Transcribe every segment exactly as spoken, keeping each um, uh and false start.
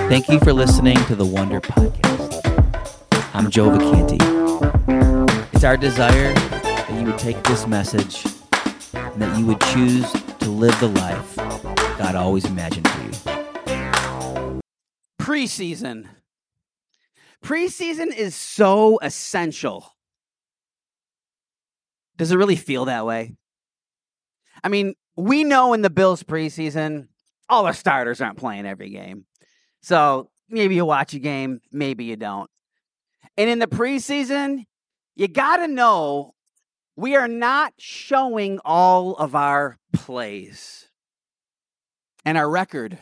Thank you for listening to the Wonder Podcast. I'm Joe Vacanti. It's our desire that you would take this message and that you would choose to live the life God always imagined for you. Preseason. Preseason is so essential. Does it really feel that way? I mean, we know in the Bills preseason, all our starters aren't playing every game. So maybe you watch a game, maybe you don't. And in the preseason, you got to know we are not showing all of our plays and our record.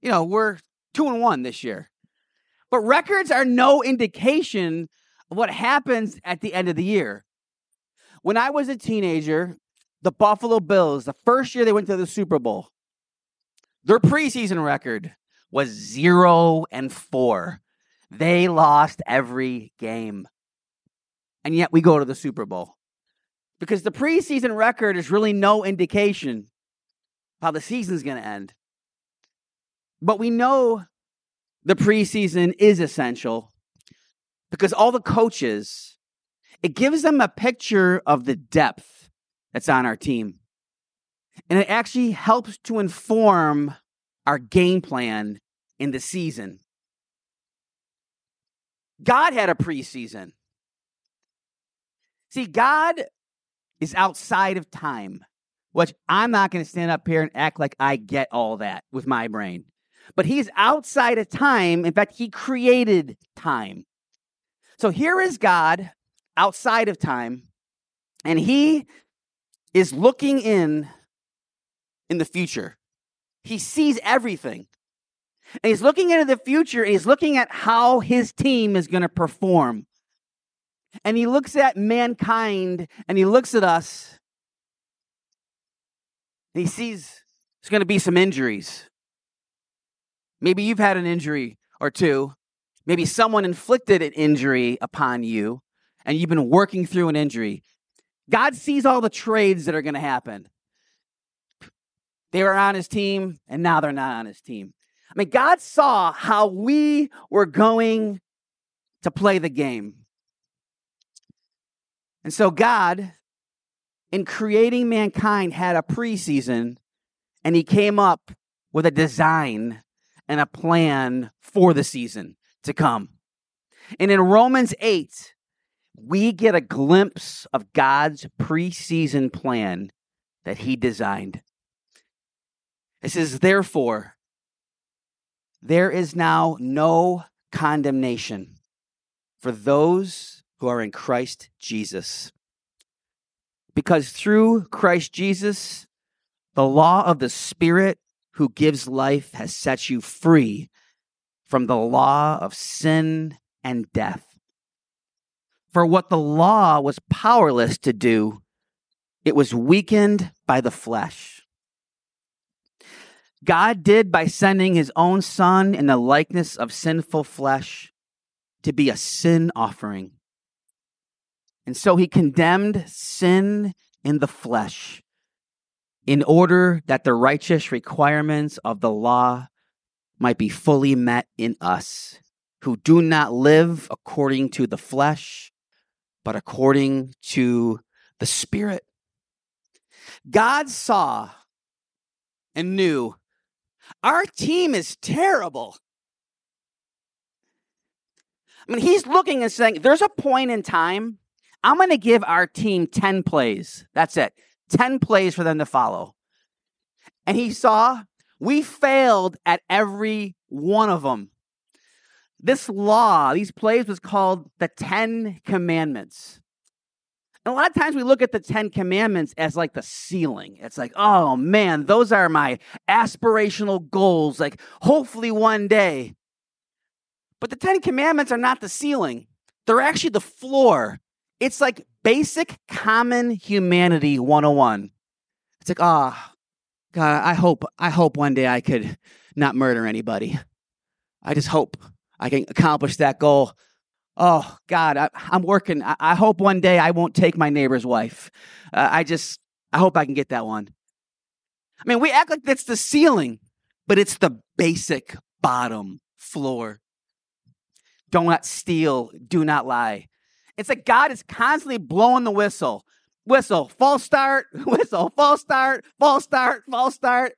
You know, we're two and one this year. But records are no indication of what happens at the end of the year. When I was a teenager, the Buffalo Bills, the first year they went to the Super Bowl, their preseason record was zero and four. They lost every game. And yet we go to the Super Bowl. Because the preseason record is really no indication how the season's going to end. But we know the preseason is essential because all the coaches, it gives them a picture of the depth that's on our team. And it actually helps to inform our game plan in the season. God had a preseason. See, God is outside of time, which I'm not going to stand up here and act like I get all that with my brain. But he's outside of time. In fact, he created time. So here is God outside of time, and he is looking in in the future. He sees everything. And he's looking into the future, and he's looking at how his team is going to perform. And he looks at mankind, and he looks at us, and he sees there's going to be some injuries. Maybe you've had an injury or two. Maybe someone inflicted an injury upon you, and you've been working through an injury. God sees all the trades that are going to happen. They were on his team, and now they're not on his team. I mean, God saw how we were going to play the game. And so God, in creating mankind, had a preseason, and he came up with a design and a plan for the season to come. And in Romans eight, we get a glimpse of God's preseason plan that he designed. It says, therefore, there is now no condemnation for those who are in Christ Jesus. Because through Christ Jesus, the law of the Spirit who gives life has set you free from the law of sin and death. For what the law was powerless to do, it was weakened by the flesh. God did by sending his own son in the likeness of sinful flesh to be a sin offering. And so he condemned sin in the flesh in order that the righteous requirements of the law might be fully met in us who do not live according to the flesh, but according to the Spirit. God saw and knew our team is terrible. I mean, he's looking and saying, there's a point in time, I'm going to give our team ten plays. That's it. ten plays for them to follow. And he saw we failed at every one of them. This law, these plays, was called the Ten Commandments. And a lot of times we look at the Ten Commandments as like the ceiling. It's like, oh man, those are my aspirational goals. Like, hopefully one day. But the Ten Commandments are not the ceiling. They're actually the floor. It's like basic common humanity one oh one. It's like, ah, oh, God, I hope, I hope one day I could not murder anybody. I just hope I can accomplish that goal. oh, God, I, I'm working. I, I hope one day I won't take my neighbor's wife. Uh, I just, I hope I can get that one. I mean, we act like that's the ceiling, but it's the basic bottom floor. Do not steal. Do not lie. It's like God is constantly blowing the whistle. Whistle, false start, whistle, false start, false start, false start.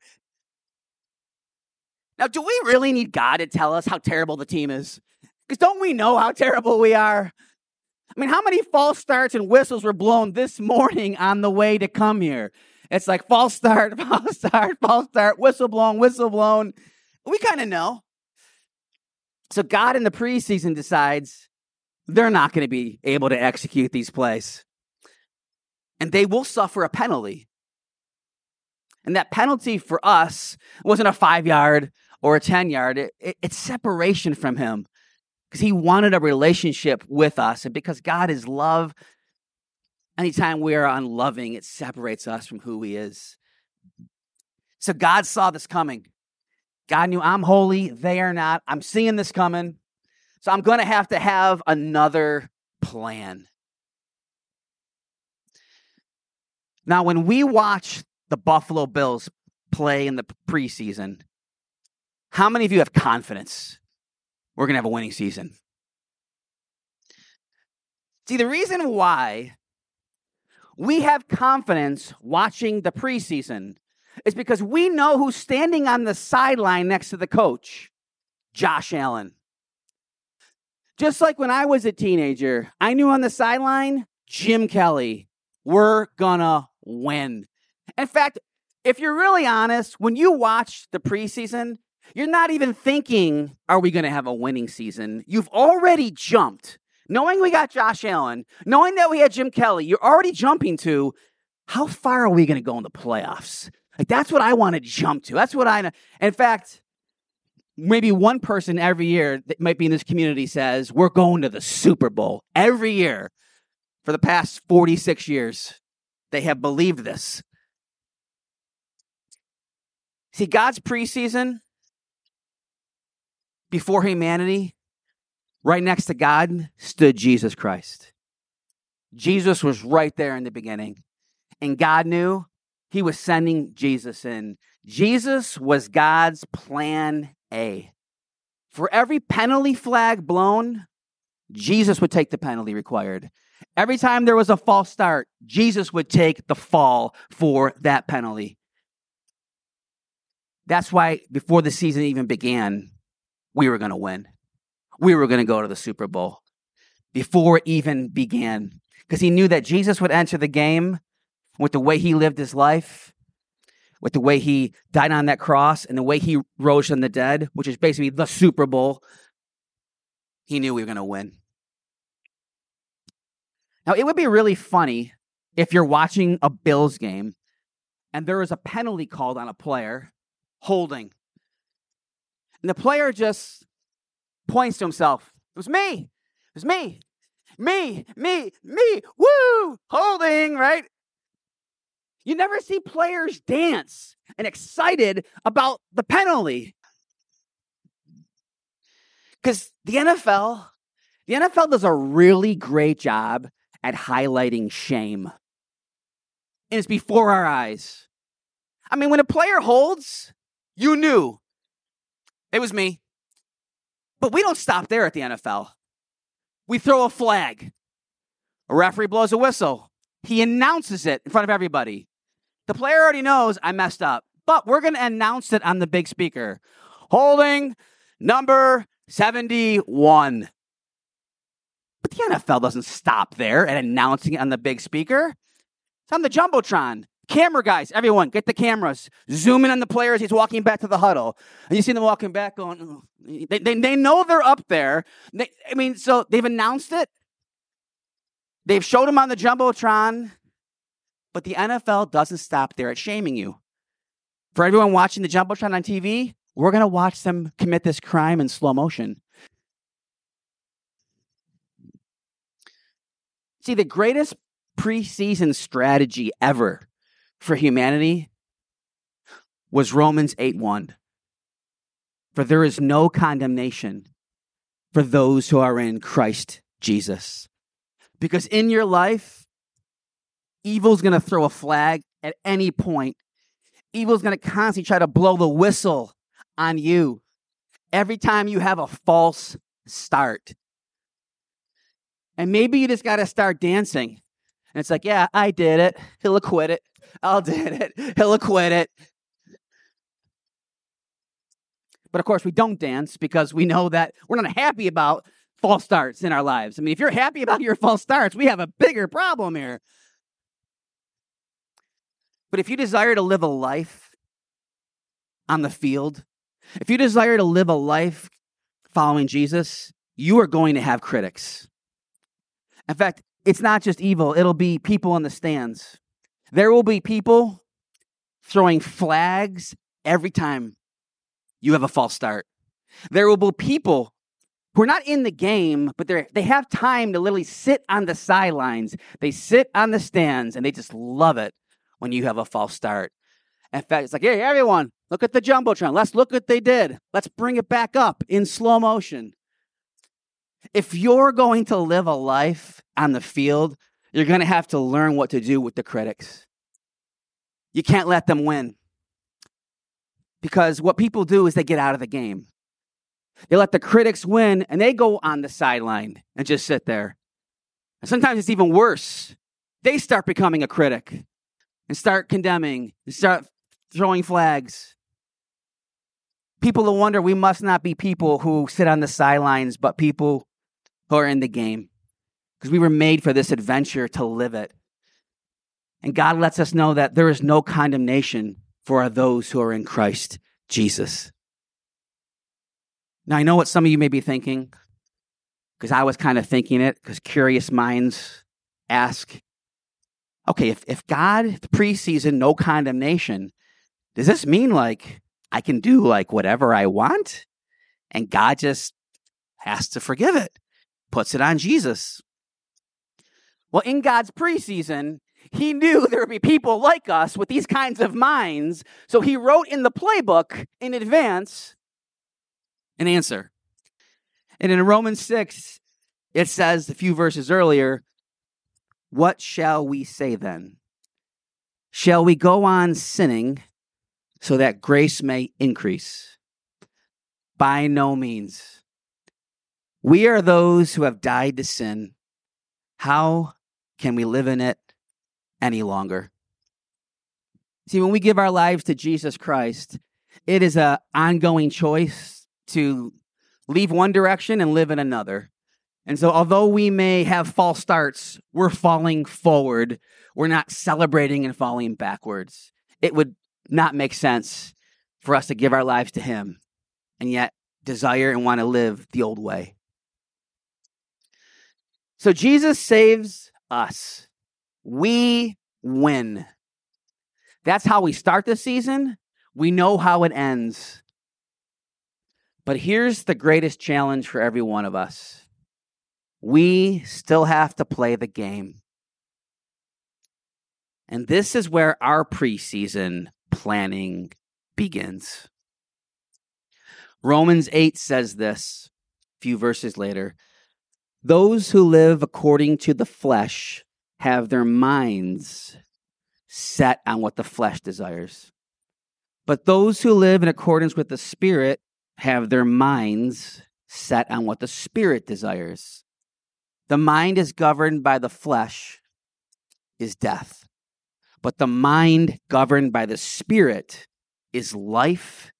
Now, do we really need God to tell us how terrible the team is? Because don't we know how terrible we are? I mean, how many false starts and whistles were blown this morning on the way to come here? It's like false start, false start, false start, whistle blown, whistle blown. We kind of know. So God in the preseason decides they're not going to be able to execute these plays. And they will suffer a penalty. And that penalty for us wasn't a five-yard or a ten-yard. It, it, it's separation from him because he wanted a relationship with us. And because God is love, anytime we are unloving, it separates us from who he is. So God saw this coming. God knew I'm holy, they are not. I'm seeing this coming. So I'm going to have to have another plan. Now, when we watch the Buffalo Bills play in the preseason, how many of you have confidence we're going to have a winning season? See, the reason why we have confidence watching the preseason is because we know who's standing on the sideline next to the coach, Josh Allen. Just like when I was a teenager, I knew on the sideline, Jim Kelly, we're gonna win. In fact, if you're really honest, when you watch the preseason, you're not even thinking, are we going to have a winning season? You've already jumped. Knowing we got Josh Allen, knowing that we had Jim Kelly, you're already jumping to, how far are we going to go in the playoffs? Like, that's what I want to jump to. That's what I know. In fact, maybe one person every year that might be in this community says, we're going to the Super Bowl every year for the past forty-six years. They have believed this. See, God's preseason before humanity, right next to God stood Jesus Christ. Jesus was right there in the beginning, and God knew he was sending Jesus in. Jesus was God's plan A. For every penalty flag blown, Jesus would take the penalty required. Every time there was a false start, Jesus would take the fall for that penalty. That's why before the season even began, we were going to win. We were going to go to the Super Bowl before it even began. Because he knew that Jesus would enter the game with the way he lived his life, with the way he died on that cross, and the way he rose from the dead, which is basically the Super Bowl. He knew we were going to win. Now, it would be really funny if you're watching a Bills game and there is a penalty called on a player, holding. And the player just points to himself. It was me. It was me. Me, me, me. Woo! Holding, right? You never see players dance and excited about the penalty. Because the N F L, the N F L does a really great job at highlighting shame. And it's before our eyes. I mean, when a player holds, you knew. It was me. But we don't stop there at the N F L. We throw a flag. A referee blows a whistle. He announces it in front of everybody. The player already knows I messed up, but we're going to announce it on the big speaker. Holding number seventy-one. But the N F L doesn't stop there at announcing it on the big speaker. It's on the Jumbotron. Camera guys, everyone, get the cameras. Zoom in on the player as he's walking back to the huddle. And you see them walking back going, oh. they, they, they know they're up there. They, I mean, so they've announced it. They've showed him on the Jumbotron. But the N F L doesn't stop there at shaming you. For everyone watching the Jumbotron on T V, we're going to watch them commit this crime in slow motion. See, the greatest preseason strategy ever for humanity was Romans eight one. For there is no condemnation for those who are in Christ Jesus. Because in your life, evil's going to throw a flag at any point. Evil's going to constantly try to blow the whistle on you every time you have a false start. And maybe you just got to start dancing. And it's like, yeah, I did it. He'll acquit it. I'll did it. He'll acquit it. But of course, we don't dance because we know that we're not happy about false starts in our lives. I mean, if you're happy about your false starts, we have a bigger problem here. But if you desire to live a life on the field, if you desire to live a life following Jesus, you are going to have critics. In fact, it's not just evil. It'll be people in the stands. There will be people throwing flags every time you have a false start. There will be people who are not in the game, but they they have time to literally sit on the sidelines. They sit on the stands, and they just love it when you have a false start. In fact, it's like, hey, everyone, look at the Jumbotron. Let's look what they did. Let's bring it back up in slow motion. If you're going to live a life on the field, you're going to have to learn what to do with the critics. You can't let them win. Because what people do is they get out of the game. They let the critics win, and they go on the sideline and just sit there. And sometimes it's even worse. They start becoming a critic and start condemning and start throwing flags. People who wonder, we must not be people who sit on the sidelines, but people who are in the game. Because we were made for this adventure to live it. And God lets us know that there is no condemnation for those who are in Christ Jesus. Now, I know what some of you may be thinking, because I was kind of thinking it, because curious minds ask, okay, if, if God, if the preseason, no condemnation, does this mean like I can do like whatever I want, and God just has to forgive it, puts it on Jesus? Well, in God's preseason, he knew there would be people like us with these kinds of minds, so he wrote in the playbook in advance an answer. And in Romans six, it says a few verses earlier, what shall we say then? Shall we go on sinning so that grace may increase? By no means. We are those who have died to sin. How can we live in it any longer? See, when we give our lives to Jesus Christ, it is an ongoing choice to leave one direction and live in another. And so although we may have false starts, we're falling forward. We're not celebrating and falling backwards. It would not make sense for us to give our lives to him and yet desire and want to live the old way. So Jesus saves us. We win. That's how we start the season. We know how it ends. But here's the greatest challenge for every one of us. We still have to play the game. And this is where our preseason planning begins. Romans eight says this a few verses later. Those who live according to the flesh have their minds set on what the flesh desires. But those who live in accordance with the Spirit have their minds set on what the Spirit desires. The mind is governed by the flesh is death, but the mind governed by the Spirit is life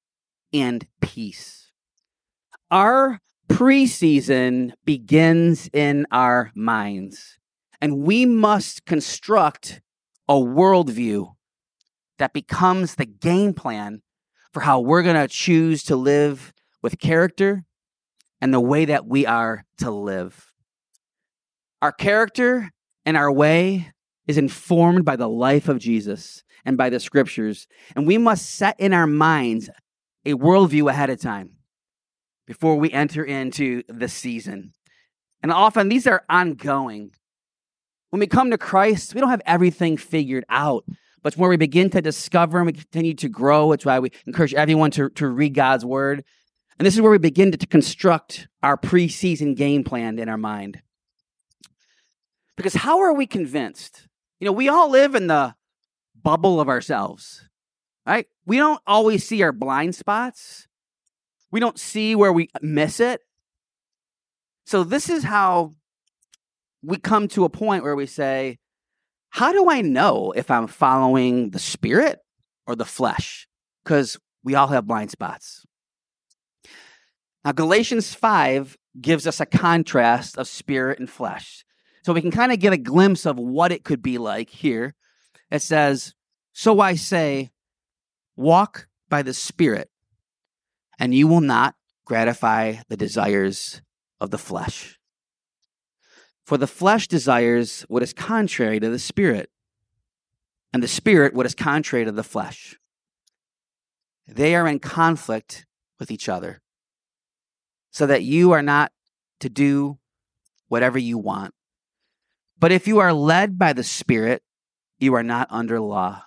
and peace. Our preseason begins in our minds. And we must construct a worldview that becomes the game plan for how we're going to choose to live with character and the way that we are to live. Our character and our way is informed by the life of Jesus and by the scriptures. And we must set in our minds a worldview ahead of time before we enter into the season. And often these are ongoing. When we come to Christ, we don't have everything figured out, but it's where we begin to discover and we continue to grow. It's why we encourage everyone to, to read God's word. And this is where we begin to, to construct our preseason game plan in our mind. Because how are we convinced? You know, we all live in the bubble of ourselves, right? We don't always see our blind spots. We don't see where we miss it. So this is how we come to a point where we say, how do I know if I'm following the Spirit or the flesh? Because we all have blind spots. Now, Galatians five gives us a contrast of spirit and flesh. So we can kind of get a glimpse of what it could be like here. It says, so I say, walk by the Spirit, and you will not gratify the desires of the flesh. For the flesh desires what is contrary to the Spirit, and the Spirit what is contrary to the flesh. They are in conflict with each other, so that you are not to do whatever you want. But if you are led by the Spirit, you are not under law.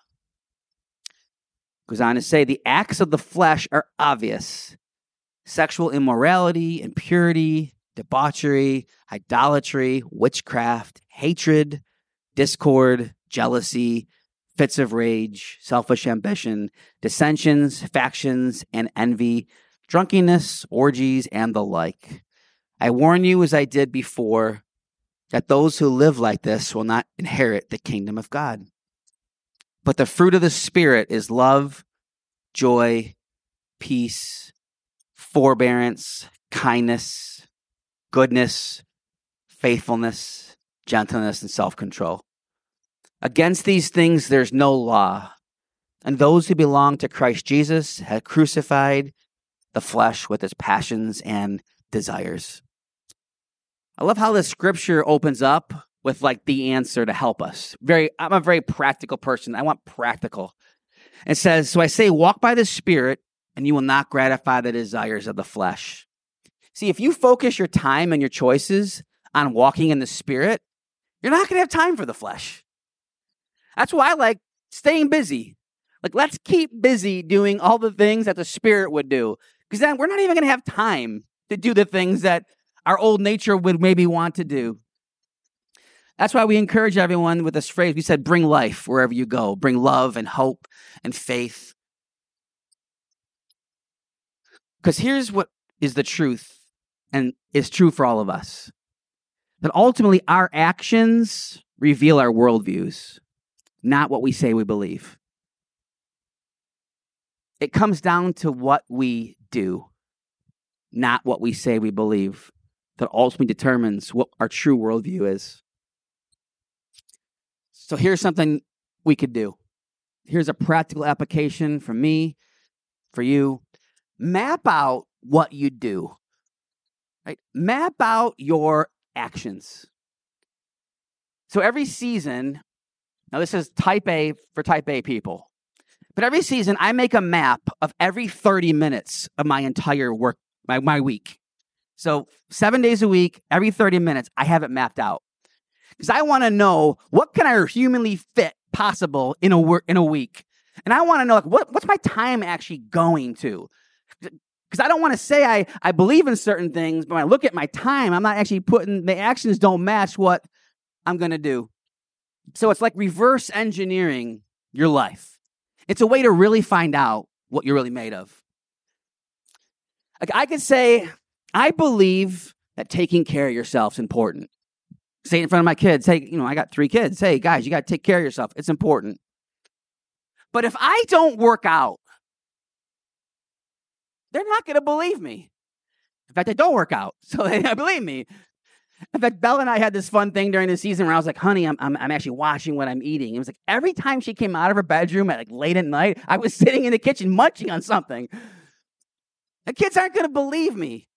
It goes on to say, the acts of the flesh are obvious. Sexual immorality, impurity, debauchery, idolatry, witchcraft, hatred, discord, jealousy, fits of rage, selfish ambition, dissensions, factions, and envy, drunkenness, orgies, and the like. I warn you, as I did before, that those who live like this will not inherit the kingdom of God. But the fruit of the Spirit is love, joy, peace, forbearance, kindness, goodness, faithfulness, gentleness, and self-control. Against these things there's no law, and those who belong to Christ Jesus have crucified the flesh with its passions and desires. I love how this scripture opens up with like the answer to help us. Very, I'm a very practical person. I want practical. It says, so I say, walk by the Spirit, and you will not gratify the desires of the flesh. See, if you focus your time and your choices on walking in the Spirit, you're not going to have time for the flesh. That's why I like staying busy. Like, let's keep busy doing all the things that the Spirit would do. Because then we're not even going to have time to do the things that our old nature would maybe want to do. That's why we encourage everyone with this phrase. We said, bring life wherever you go. Bring love and hope and faith. Because here's what is the truth, and it's true for all of us. That ultimately our actions reveal our worldviews, not what we say we believe. It comes down to what we do, not what we say we believe, that ultimately determines what our true worldview is. So here's something we could do. Here's a practical application for me, for you. Map out what you do. Right? Map out your actions. So every season, now this is type A for type A people, but every season I make a map of every thirty minutes of my entire work, my, my week. So seven days a week, every thirty minutes, I have it mapped out. Because I want to know what can I humanly fit possible in a, wor- in a week. And I want to know, like, what, what's my time actually going to? Because I don't want to say I, I believe in certain things, but when I look at my time, I'm not actually putting, the actions don't match what I'm going to do. So it's like reverse engineering your life. It's a way to really find out what you're really made of. Like, I could say, I believe that taking care of yourself is important. Say it in front of my kids. Hey, you know, I got three kids. Hey, guys, you got to take care of yourself. It's important. But if I don't work out, they're not going to believe me. In fact, they don't work out, so they don't believe me. In fact, Bella and I had this fun thing during the season where I was like, honey, I'm, I'm I'm actually watching what I'm eating. It was like every time she came out of her bedroom at like late at night, I was sitting in the kitchen munching on something. The kids aren't going to believe me.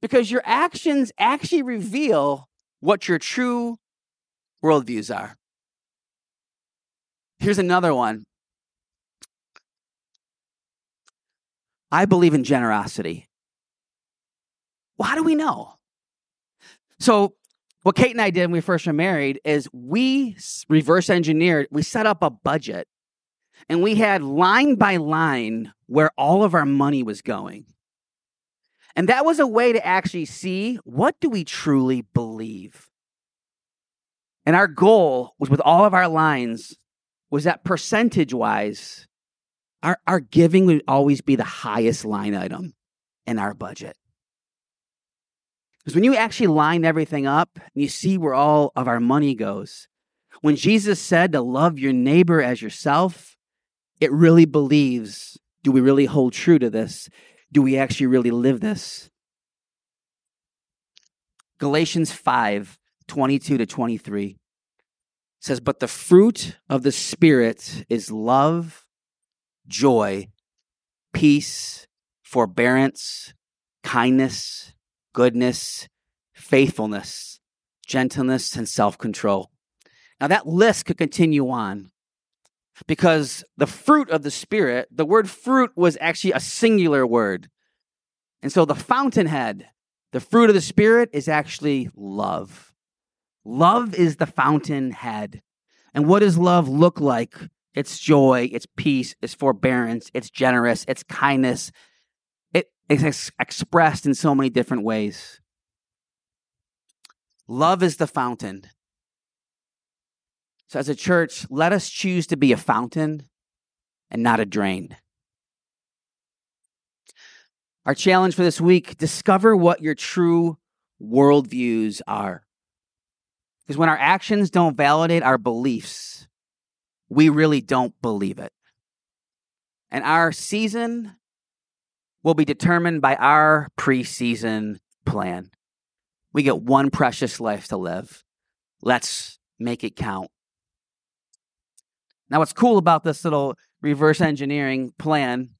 Because your actions actually reveal what your true worldviews are. Here's another one. I believe in generosity. Well, how do we know? So what Kate and I did when we first were married is we reverse engineered, we set up a budget, and we had line by line where all of our money was going. And that was a way to actually see, what do we truly believe? And our goal was with all of our lines was that percentage-wise, our, our giving would always be the highest line item in our budget. Because when you actually line everything up and you see where all of our money goes, when Jesus said to love your neighbor as yourself, it really believes, do we really hold true to this? Do we actually really live this? Galatians five, twenty-two to twenty-three says, but the fruit of the Spirit is love, joy, peace, forbearance, kindness, goodness, faithfulness, gentleness, and self-control. Now that list could continue on because the fruit of the Spirit, the word fruit was actually a singular word. And so the fountainhead, the fruit of the Spirit is actually love. Love is the fountainhead. And what does love look like? It's joy, it's peace, it's forbearance, it's generous, it's kindness. It's ex- expressed in so many different ways. Love is the fountain. So as a church, let us choose to be a fountain and not a drain. Our challenge for this week, discover what your true worldviews are. Because when our actions don't validate our beliefs, we really don't believe it. And our season will be determined by our preseason plan. We get one precious life to live. Let's make it count. Now, what's cool about this little reverse engineering plan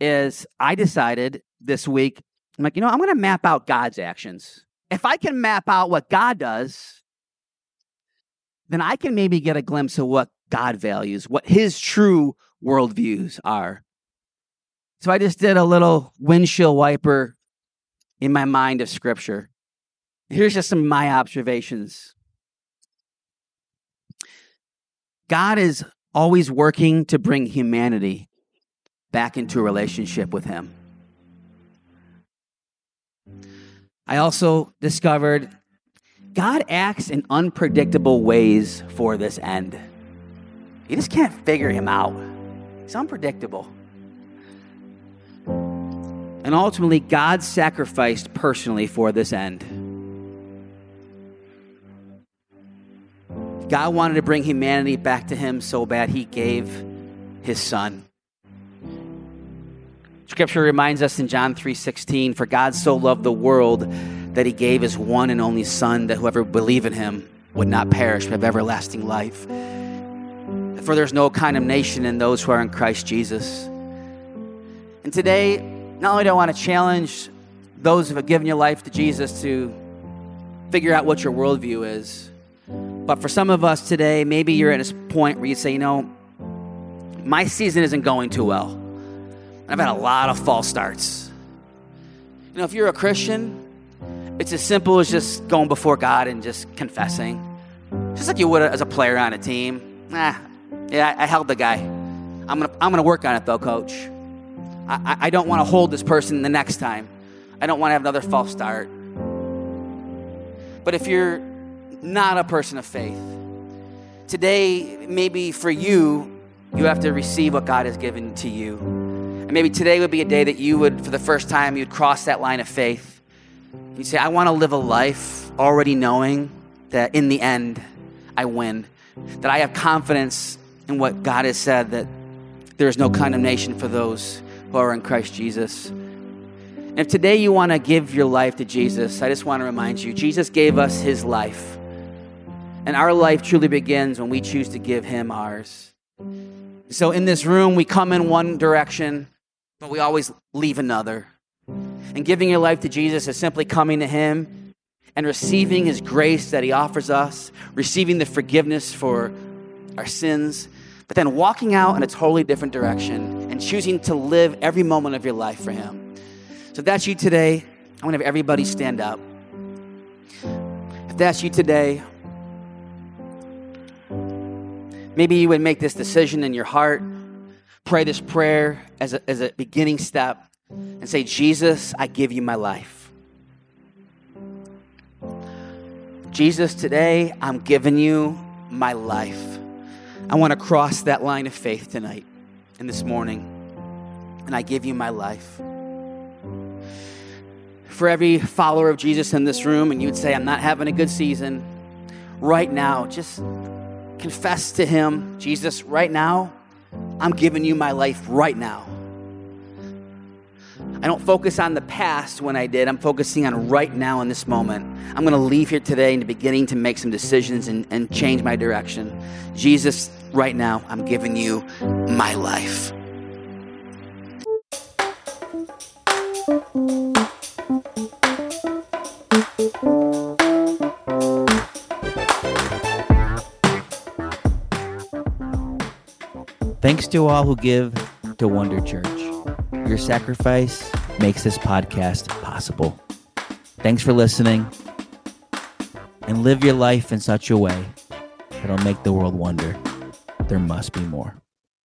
is I decided this week, I'm like, you know, I'm going to map out God's actions. If I can map out what God does, then I can maybe get a glimpse of what God values, what his true worldviews are. So I just did a little windshield wiper in my mind of scripture. Here's just some of my observations. God is always working to bring humanity back into a relationship with him. I also discovered God acts in unpredictable ways for this end. You just can't figure him out. He's unpredictable. And ultimately, God sacrificed personally for this end. God wanted to bring humanity back to him so bad he gave his son. Scripture reminds us in John three sixteen, for God so loved the world that he gave his one and only son that whoever believe in him would not perish but have everlasting life. For there's no condemnation in those who are in Christ Jesus. And today, not only do I want to challenge those who have given your life to Jesus to figure out what your worldview is, but for some of us today, maybe you're at a point where you say, you know, my season isn't going too well. I've had a lot of false starts. You know, if you're a Christian, it's as simple as just going before God and just confessing. Just like you would as a player on a team. Nah, yeah, I held the guy. I'm gonna, I'm gonna work on it though, coach. I, I don't want to hold this person the next time. I don't want to have another false start. But if you're not a person of faith, today, maybe for you, you have to receive what God has given to you. And maybe today would be a day that you would, for the first time, you'd cross that line of faith. You'd say, I want to live a life already knowing that in the end, I win. That I have confidence in what God has said, that there is no condemnation for those who are in Christ Jesus. And if today you want to give your life to Jesus, I just want to remind you, Jesus gave us his life. And our life truly begins when we choose to give him ours. So in this room, we come in one direction, but we always leave another. And giving your life to Jesus is simply coming to him and receiving his grace that he offers us, receiving the forgiveness for our sins, but then walking out in a totally different direction and choosing to live every moment of your life for him. So if that's you today, I want to have everybody stand up. If that's you today, maybe you would make this decision in your heart, pray this prayer as a, as a beginning step, and say, Jesus, I give you my life. Jesus, today I'm giving you my life. I want to cross that line of faith tonight and this morning, and I give you my life. For every follower of Jesus in this room, and you'd say, I'm not having a good season, right now, just confess to him, Jesus, right now, I'm giving you my life right now. I don't focus on the past when I did. I'm focusing on right now in this moment. I'm going to leave here today in the beginning to make some decisions and, and change my direction. Jesus, right now, I'm giving you my life. Thanks to all who give to Wonder Church. Your sacrifice makes this podcast possible. Thanks for listening, and live your life in such a way that'll make the world wonder. There must be more.